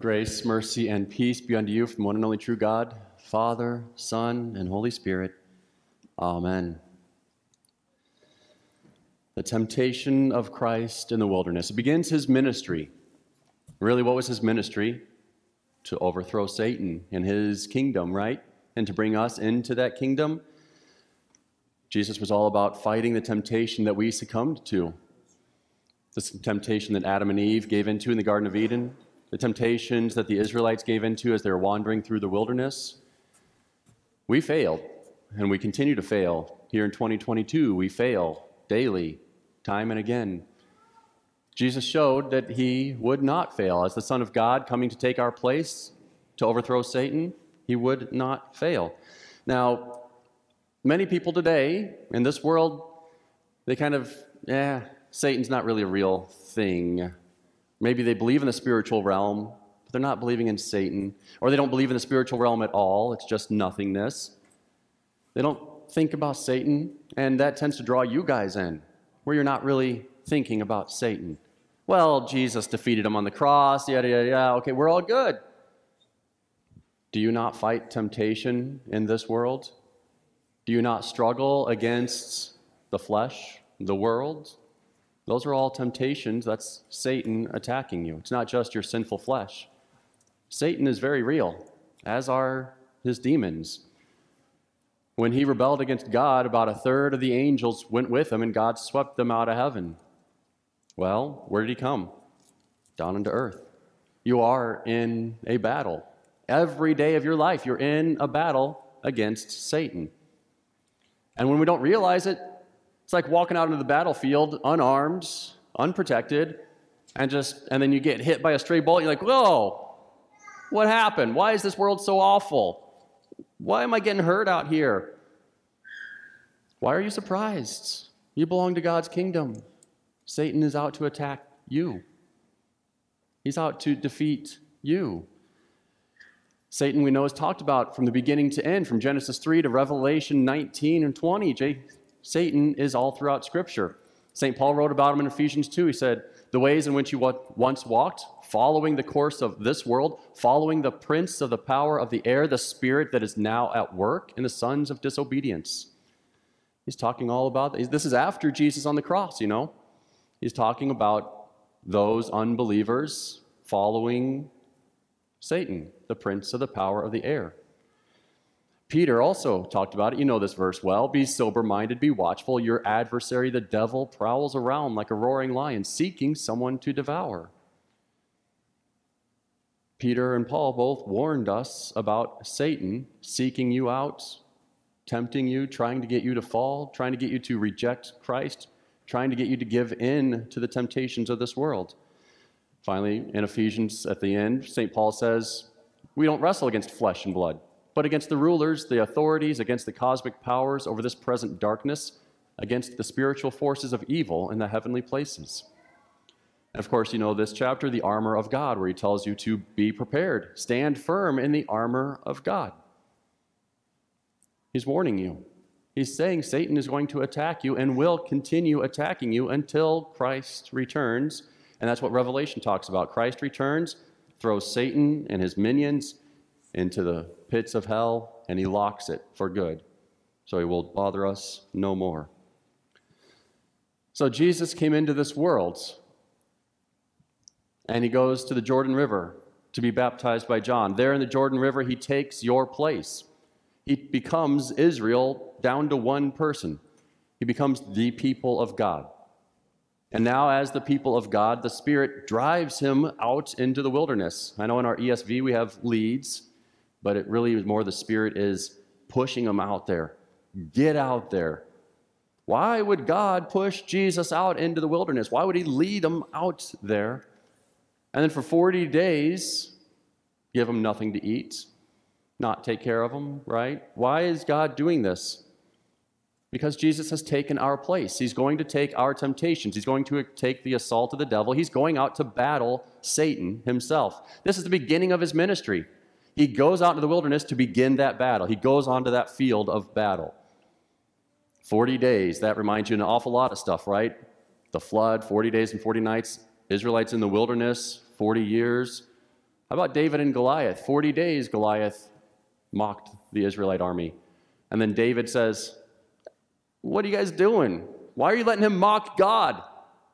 Grace, mercy, and peace be unto you from one and only true God, Father, Son, and Holy Spirit. Amen. The temptation of Christ in the wilderness. It begins his ministry. Really, what was his ministry? To overthrow Satan and his kingdom, right? And to bring us into that kingdom. Jesus was all about fighting the temptation that we succumbed to. This temptation that Adam and Eve gave into in the Garden of Eden. The temptations that the Israelites gave into as they were wandering through the wilderness. We failed, and we continue to fail. Here in 2022, we fail daily, time and again. Jesus showed that he would not fail. As the Son of God coming to take our place to overthrow Satan, he would not fail. Now, many people today in this world, they kind of, Satan's not really a real thing. Maybe they believe in the spiritual realm, but they're not believing in Satan. Or they don't believe in the spiritual realm at all. It's just nothingness. They don't think about Satan, and that tends to draw you guys in, where you're not really thinking about Satan. Well, Jesus defeated him on the cross, yada, yada, yada. Okay, we're all good. Do you not fight temptation in this world? Do you not struggle against the flesh, the world? Those are all temptations. That's Satan attacking you. It's not just your sinful flesh. Satan is very real, as are his demons. When he rebelled against God, about a third of the angels went with him, and God swept them out of heaven. Well, where did he come? Down into earth. You are in a battle. Every day of your life, you're in a battle against Satan. And when we don't realize it, it's like walking out into the battlefield, unarmed, unprotected, and then you get hit by a stray bullet. You're like, whoa, what happened? Why is this world so awful? Why am I getting hurt out here? Why are you surprised? You belong to God's kingdom. Satan is out to attack you. He's out to defeat you. Satan, we know, is talked about from the beginning to end, from Genesis 3 to Revelation 19 and 20. Satan is all throughout Scripture. St. Paul wrote about him in Ephesians 2. He said, the ways in which you once walked, following the course of this world, following the prince of the power of the air, the spirit that is now at work, and the sons of disobedience. He's talking all about this. This is after Jesus on the cross, you know. He's talking about those unbelievers following Satan, the prince of the power of the air. Peter also talked about it. You know this verse well. Be sober-minded, be watchful. Your adversary, the devil, prowls around like a roaring lion, seeking someone to devour. Peter and Paul both warned us about Satan seeking you out, tempting you, trying to get you to fall, trying to get you to reject Christ, trying to get you to give in to the temptations of this world. Finally, in Ephesians at the end, St. Paul says, we don't wrestle against flesh and blood, but against the rulers, the authorities, against the cosmic powers over this present darkness, against the spiritual forces of evil in the heavenly places. And of course, you know this chapter, the armor of God, where he tells you to be prepared, stand firm in the armor of God. He's warning you. He's saying Satan is going to attack you and will continue attacking you until Christ returns. And that's what Revelation talks about. Christ returns, throws Satan and his minions into the pits of hell, and he locks it for good. So he will bother us no more. So Jesus came into this world, and he goes to the Jordan River to be baptized by John. There in the Jordan River, he takes your place. He becomes Israel down to one person. He becomes the people of God. And now as the people of God, the Spirit drives him out into the wilderness. I know in our ESV we have leads, but it really is more the Spirit is pushing him out there. Get out there. Why would God push Jesus out into the wilderness? Why would he lead him out there? And then for 40 days, give him nothing to eat, not take care of him, right? Why is God doing this? Because Jesus has taken our place. He's going to take our temptations. He's going to take the assault of the devil. He's going out to battle Satan himself. This is the beginning of his ministry. He goes out into the wilderness to begin that battle. He goes onto that field of battle. 40 days, that reminds you an awful lot of stuff, right? The flood, 40 days and 40 nights, Israelites in the wilderness, 40 years, How about David and Goliath? 40 days Goliath mocked the Israelite army. And then David says, what are you guys doing? Why are you letting him mock God?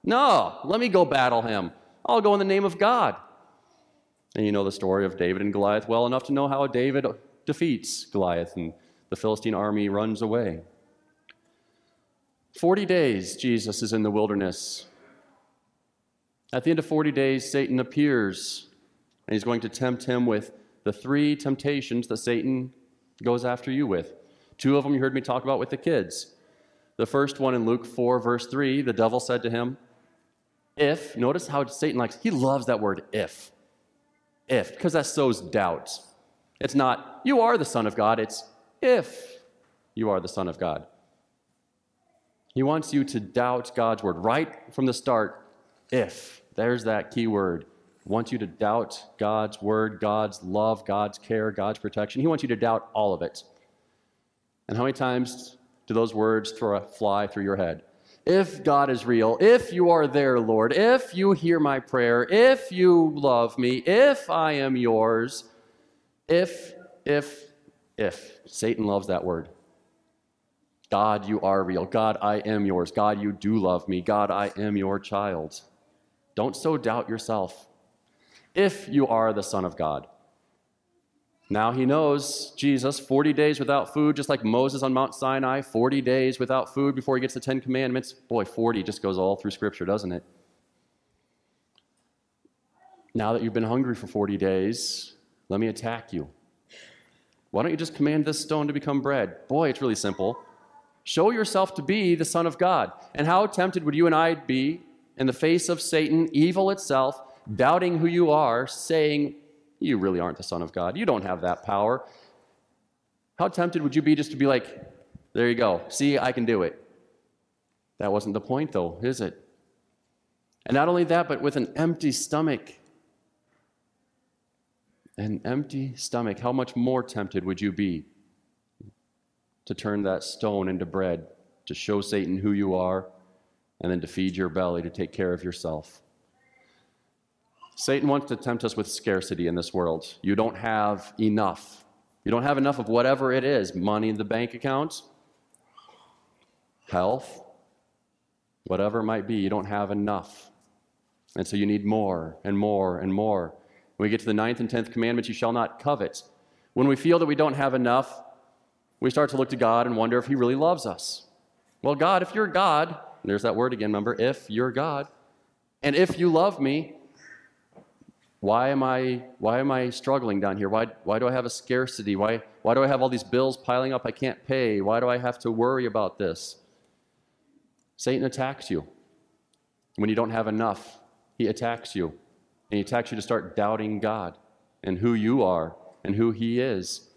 No, let me go battle him. I'll go in the name of God. And you know the story of David and Goliath well enough to know how David defeats Goliath and the Philistine army runs away. 40 days Jesus is in the wilderness. At the end of 40 days, Satan appears, and he's going to tempt him with the three temptations that Satan goes after you with. Two of them you heard me talk about with the kids. The first one in Luke 4, verse 3, the devil said to him, if, notice how Satan likes, he loves that word if, because that sows doubt. It's not, you are the Son of God, it's if you are the Son of God. He wants you to doubt God's word right from the start. If, there's that key word. He wants you to doubt God's word, God's love, God's care, God's protection. He wants you to doubt all of it. And how many times do those words fly through your head? If God is real, if you are there, Lord, if you hear my prayer, if you love me, if I am yours, if. Satan loves that word. God, you are real. God, I am yours. God, you do love me. God, I am your child. Don't so doubt yourself. If you are the Son of God. Now he knows Jesus, 40 days without food, just like Moses on Mount Sinai, 40 days without food before he gets the 10 commandments. Boy, 40 just goes all through Scripture, doesn't it? Now that you've been hungry for 40 days, let me attack you. Why don't you just command this stone to become bread? Boy, it's really simple. Show yourself to be the Son of God. And how tempted would you and I be in the face of Satan, evil itself, doubting who you are, saying, you really aren't the Son of God. You don't have that power. How tempted would you be just to be like, there you go. See, I can do it. That wasn't the point, though, is it? And not only that, but with an empty stomach. An empty stomach. How much more tempted would you be to turn that stone into bread, to show Satan who you are, and then to feed your belly, to take care of yourself? Satan wants to tempt us with scarcity in this world. You don't have enough. You don't have enough of whatever it is, money in the bank account, health, whatever it might be. You don't have enough. And so you need more and more and more. When we get to the 9th and 10th commandments, you shall not covet. When we feel that we don't have enough, we start to look to God and wonder if he really loves us. Well, God, if you're God, there's that word again, remember, if you're God, and if you love me, why am I struggling down here? Why do I have a scarcity? Why do I have all these bills piling up I can't pay? Why do I have to worry about this? Satan attacks you. When you don't have enough, he attacks you. And he attacks you to start doubting God and who you are and who he is.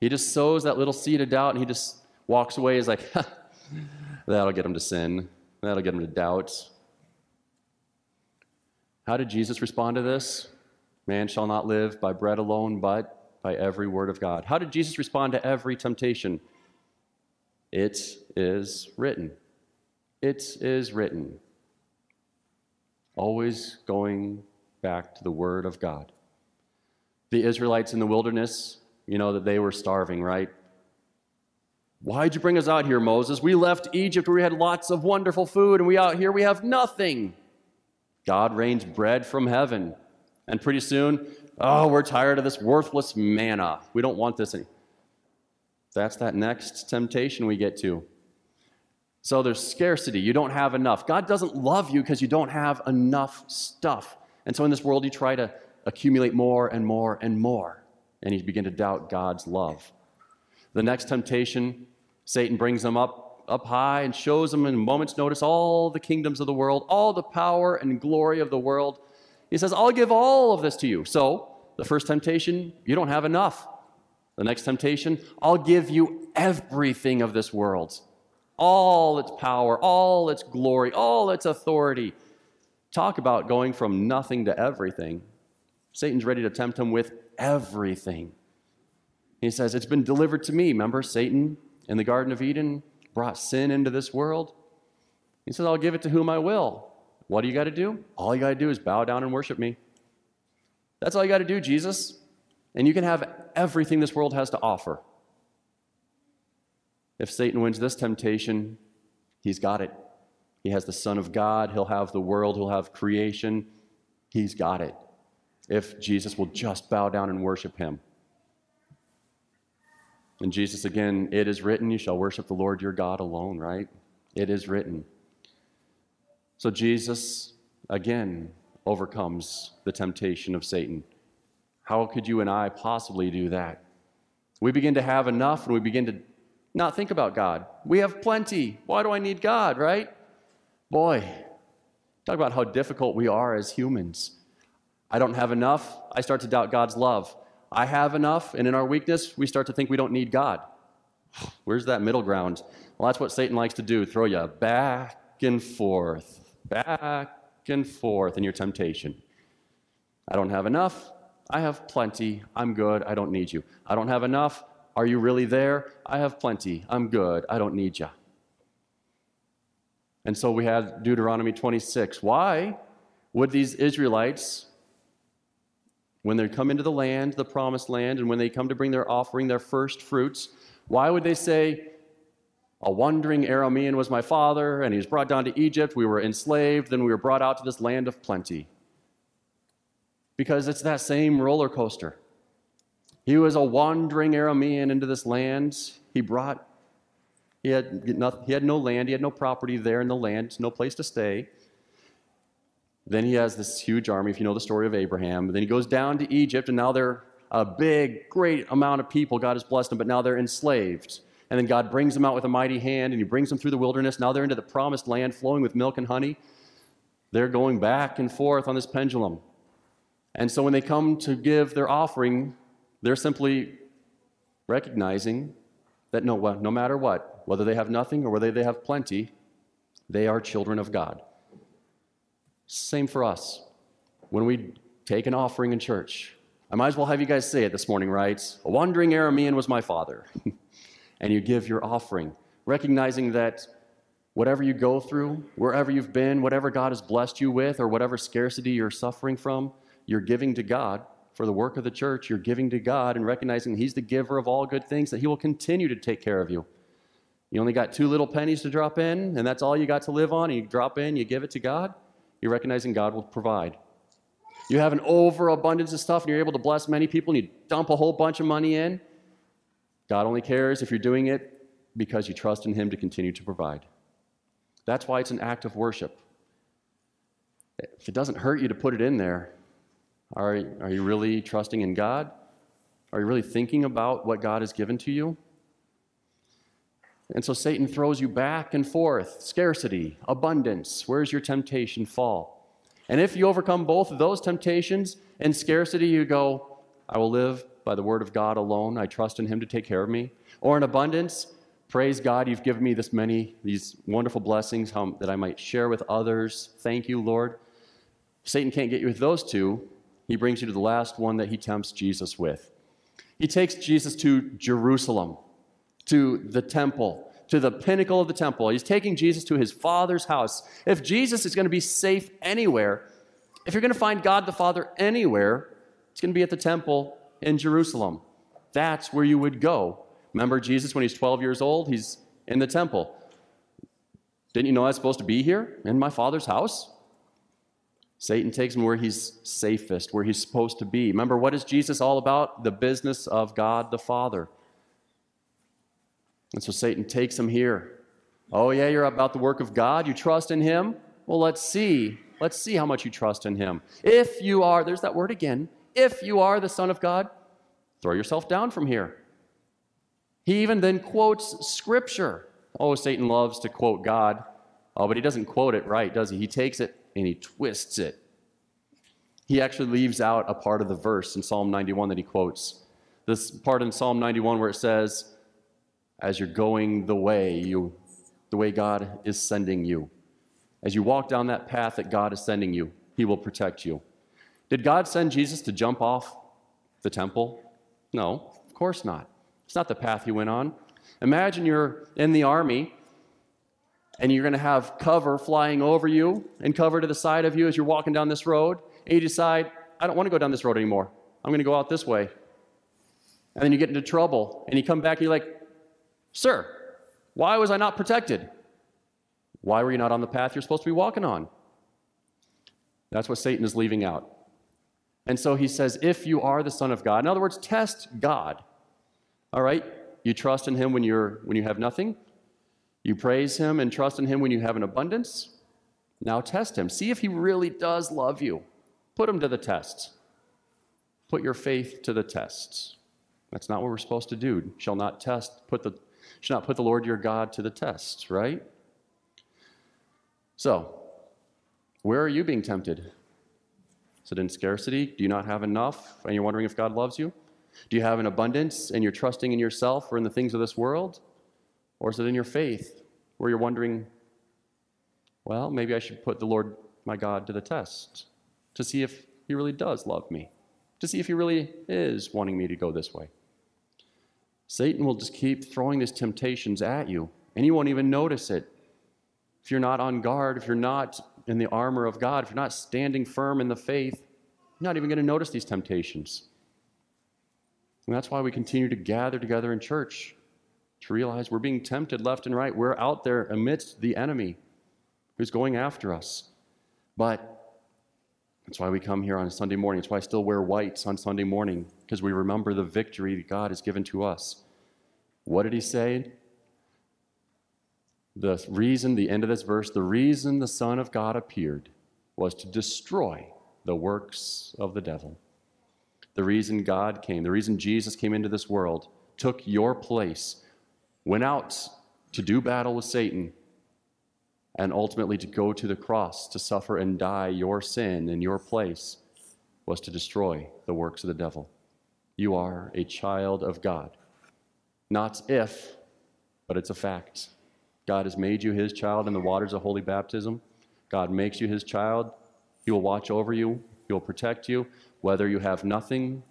He just sows that little seed of doubt, and he just walks away. He's like, that'll get him to sin. That'll get him to doubt. How did Jesus respond to this? Man shall not live by bread alone, but by every word of God. How did Jesus respond to every temptation? It is written. It is written. Always going back to the word of God. The Israelites in the wilderness, you know that they were starving, right? Why'd you bring us out here, Moses? We left Egypt where we had lots of wonderful food, and we out here, we have nothing. God rains bread from heaven. And pretty soon, oh, we're tired of this worthless manna. We don't want this anymore. That's that next temptation we get to. So there's scarcity. You don't have enough. God doesn't love you because you don't have enough stuff. And so in this world, you try to accumulate more and more and more. And you begin to doubt God's love. The next temptation, Satan brings them up high and shows them in a moment's notice all the kingdoms of the world, all the power and glory of the world. He says, I'll give all of this to you. So the first temptation, you don't have enough. The next temptation, I'll give you everything of this world, all its power, all its glory, all its authority. Talk about going from nothing to everything. Satan's ready to tempt him with everything. He says, it's been delivered to me. Remember, Satan in the Garden of Eden brought sin into this world. He says, I'll give it to whom I will. What do you got to do? All you got to do is bow down and worship me. That's all you got to do, Jesus, and you can have everything this world has to offer. If Satan wins this temptation, he's got it. He has the Son of God. He'll have the world. He'll have creation. He's got it. If Jesus will just bow down and worship him. And Jesus, again, it is written, you shall worship the Lord your God alone, right? It is written. So Jesus, again, overcomes the temptation of Satan. How could you and I possibly do that? We begin to have enough and we begin to not think about God. We have plenty. Why do I need God, right? Boy, talk about how difficult we are as humans. I don't have enough. I start to doubt God's love. I have enough, and in our weakness, we start to think we don't need God. Where's that middle ground? Well, that's what Satan likes to do, throw you back and forth in your temptation. I don't have enough. I have plenty. I'm good. I don't need you. I don't have enough. Are you really there? I have plenty. I'm good. I don't need you. And so we had Deuteronomy 26. Why would these Israelites, when they come into the land, the promised land, and when they come to bring their offering, their first fruits, why would they say, a wandering Aramean was my father, and he was brought down to Egypt, we were enslaved, then we were brought out to this land of plenty? Because it's that same roller coaster. He was a wandering Aramean into this land. He had no land, he had no property there in the land, no place to stay. Then he has this huge army, if you know the story of Abraham. Then he goes down to Egypt, and now they're a big, great amount of people. God has blessed them, but now they're enslaved. And then God brings them out with a mighty hand, and he brings them through the wilderness. Now they're into the promised land flowing with milk and honey. They're going back and forth on this pendulum. And so when they come to give their offering, they're simply recognizing that no matter what, whether they have nothing or whether they have plenty, they are children of God. Same for us. When we take an offering in church, I might as well have you guys say it this morning, right? A wandering Aramean was my father. And you give your offering, recognizing that whatever you go through, wherever you've been, whatever God has blessed you with, or whatever scarcity you're suffering from, you're giving to God for the work of the church. You're giving to God and recognizing he's the giver of all good things, that he will continue to take care of you. You only got 2 little pennies to drop in, and that's all you got to live on. You drop in, you give it to God. You're recognizing God will provide. You have an overabundance of stuff, and you're able to bless many people, and you dump a whole bunch of money in. God only cares if you're doing it because you trust in him to continue to provide. That's why it's an act of worship. If it doesn't hurt you to put it in there, are you really trusting in God? Are you really thinking about what God has given to you? And so Satan throws you back and forth. Scarcity, abundance, where's your temptation fall? And if you overcome both of those temptations and scarcity, you go, I will live by the word of God alone. I trust in him to take care of me. Or in abundance, praise God, you've given me this many, these wonderful blessings that I might share with others. Thank you, Lord. Satan can't get you with those two. He brings you to the last one that he tempts Jesus with. He takes Jesus to Jerusalem, to the temple, to the pinnacle of the temple. He's taking Jesus to his Father's house. If Jesus is going to be safe anywhere, if you're going to find God the Father anywhere, it's going to be at the temple in Jerusalem. That's where you would go. Remember Jesus when he's 12 years old? He's in the temple. Didn't you know I was supposed to be here in my Father's house? Satan takes him where he's safest, where he's supposed to be. Remember, what is Jesus all about? The business of God the Father. And so Satan takes him here. Oh, yeah, you're about the work of God. You trust in him? Well, let's see. Let's see how much you trust in him. If you are, there's that word again, if you are the Son of God, throw yourself down from here. He even then quotes Scripture. Oh, Satan loves to quote God. Oh, but he doesn't quote it right, does he? He takes it and he twists it. He actually leaves out a part of the verse in Psalm 91 that he quotes. This part in Psalm 91 where it says, as you're going the way God is sending you. As you walk down that path that God is sending you, he will protect you. Did God send Jesus to jump off the temple? No, of course not. It's not the path he went on. Imagine you're in the army, and you're going to have cover flying over you and cover to the side of you as you're walking down this road, and you decide, I don't want to go down this road anymore. I'm going to go out this way. And then you get into trouble, and you come back, and you're like, sir, why was I not protected? Why were you not on the path you're supposed to be walking on? That's what Satan is leaving out. And so he says, if you are the Son of God, in other words, test God. All right? You trust in him when you have nothing. You praise him and trust in him when you have an abundance. Now test him. See if he really does love you. Put him to the test. Put your faith to the test. That's not what we're supposed to do. Shall not put the Lord your God to the test, right? So, where are you being tempted? Is it in scarcity? Do you not have enough and you're wondering if God loves you? Do you have an abundance and you're trusting in yourself or in the things of this world? Or is it in your faith where you're wondering, well, maybe I should put the Lord my God to the test to see if he really does love me, to see if he really is wanting me to go this way? Satan will just keep throwing these temptations at you, and you won't even notice it. If you're not on guard, if you're not in the armor of God, if you're not standing firm in the faith, you're not even going to notice these temptations. And that's why we continue to gather together in church, to realize we're being tempted left and right. We're out there amidst the enemy who's going after us. But that's why we come here on Sunday morning. It's why I still wear whites on Sunday morning, because we remember the victory that God has given to us. What did he say? The reason, the end of this verse, the reason the Son of God appeared was to destroy the works of the devil. The reason God came, the reason Jesus came into this world, took your place, went out to do battle with Satan, and ultimately to go to the cross to suffer and die your sin in your place, was to destroy the works of the devil. You are a child of God. Not if, but it's a fact. God has made you his child in the waters of holy baptism. God makes you his child. He will watch over you. He will protect you. Whether you have nothing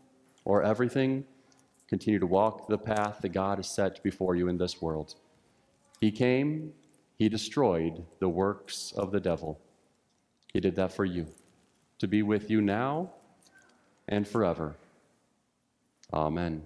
or everything, continue to walk the path that God has set before you in this world. He came. He destroyed the works of the devil. He did that for you, to be with you now and forever. Amen.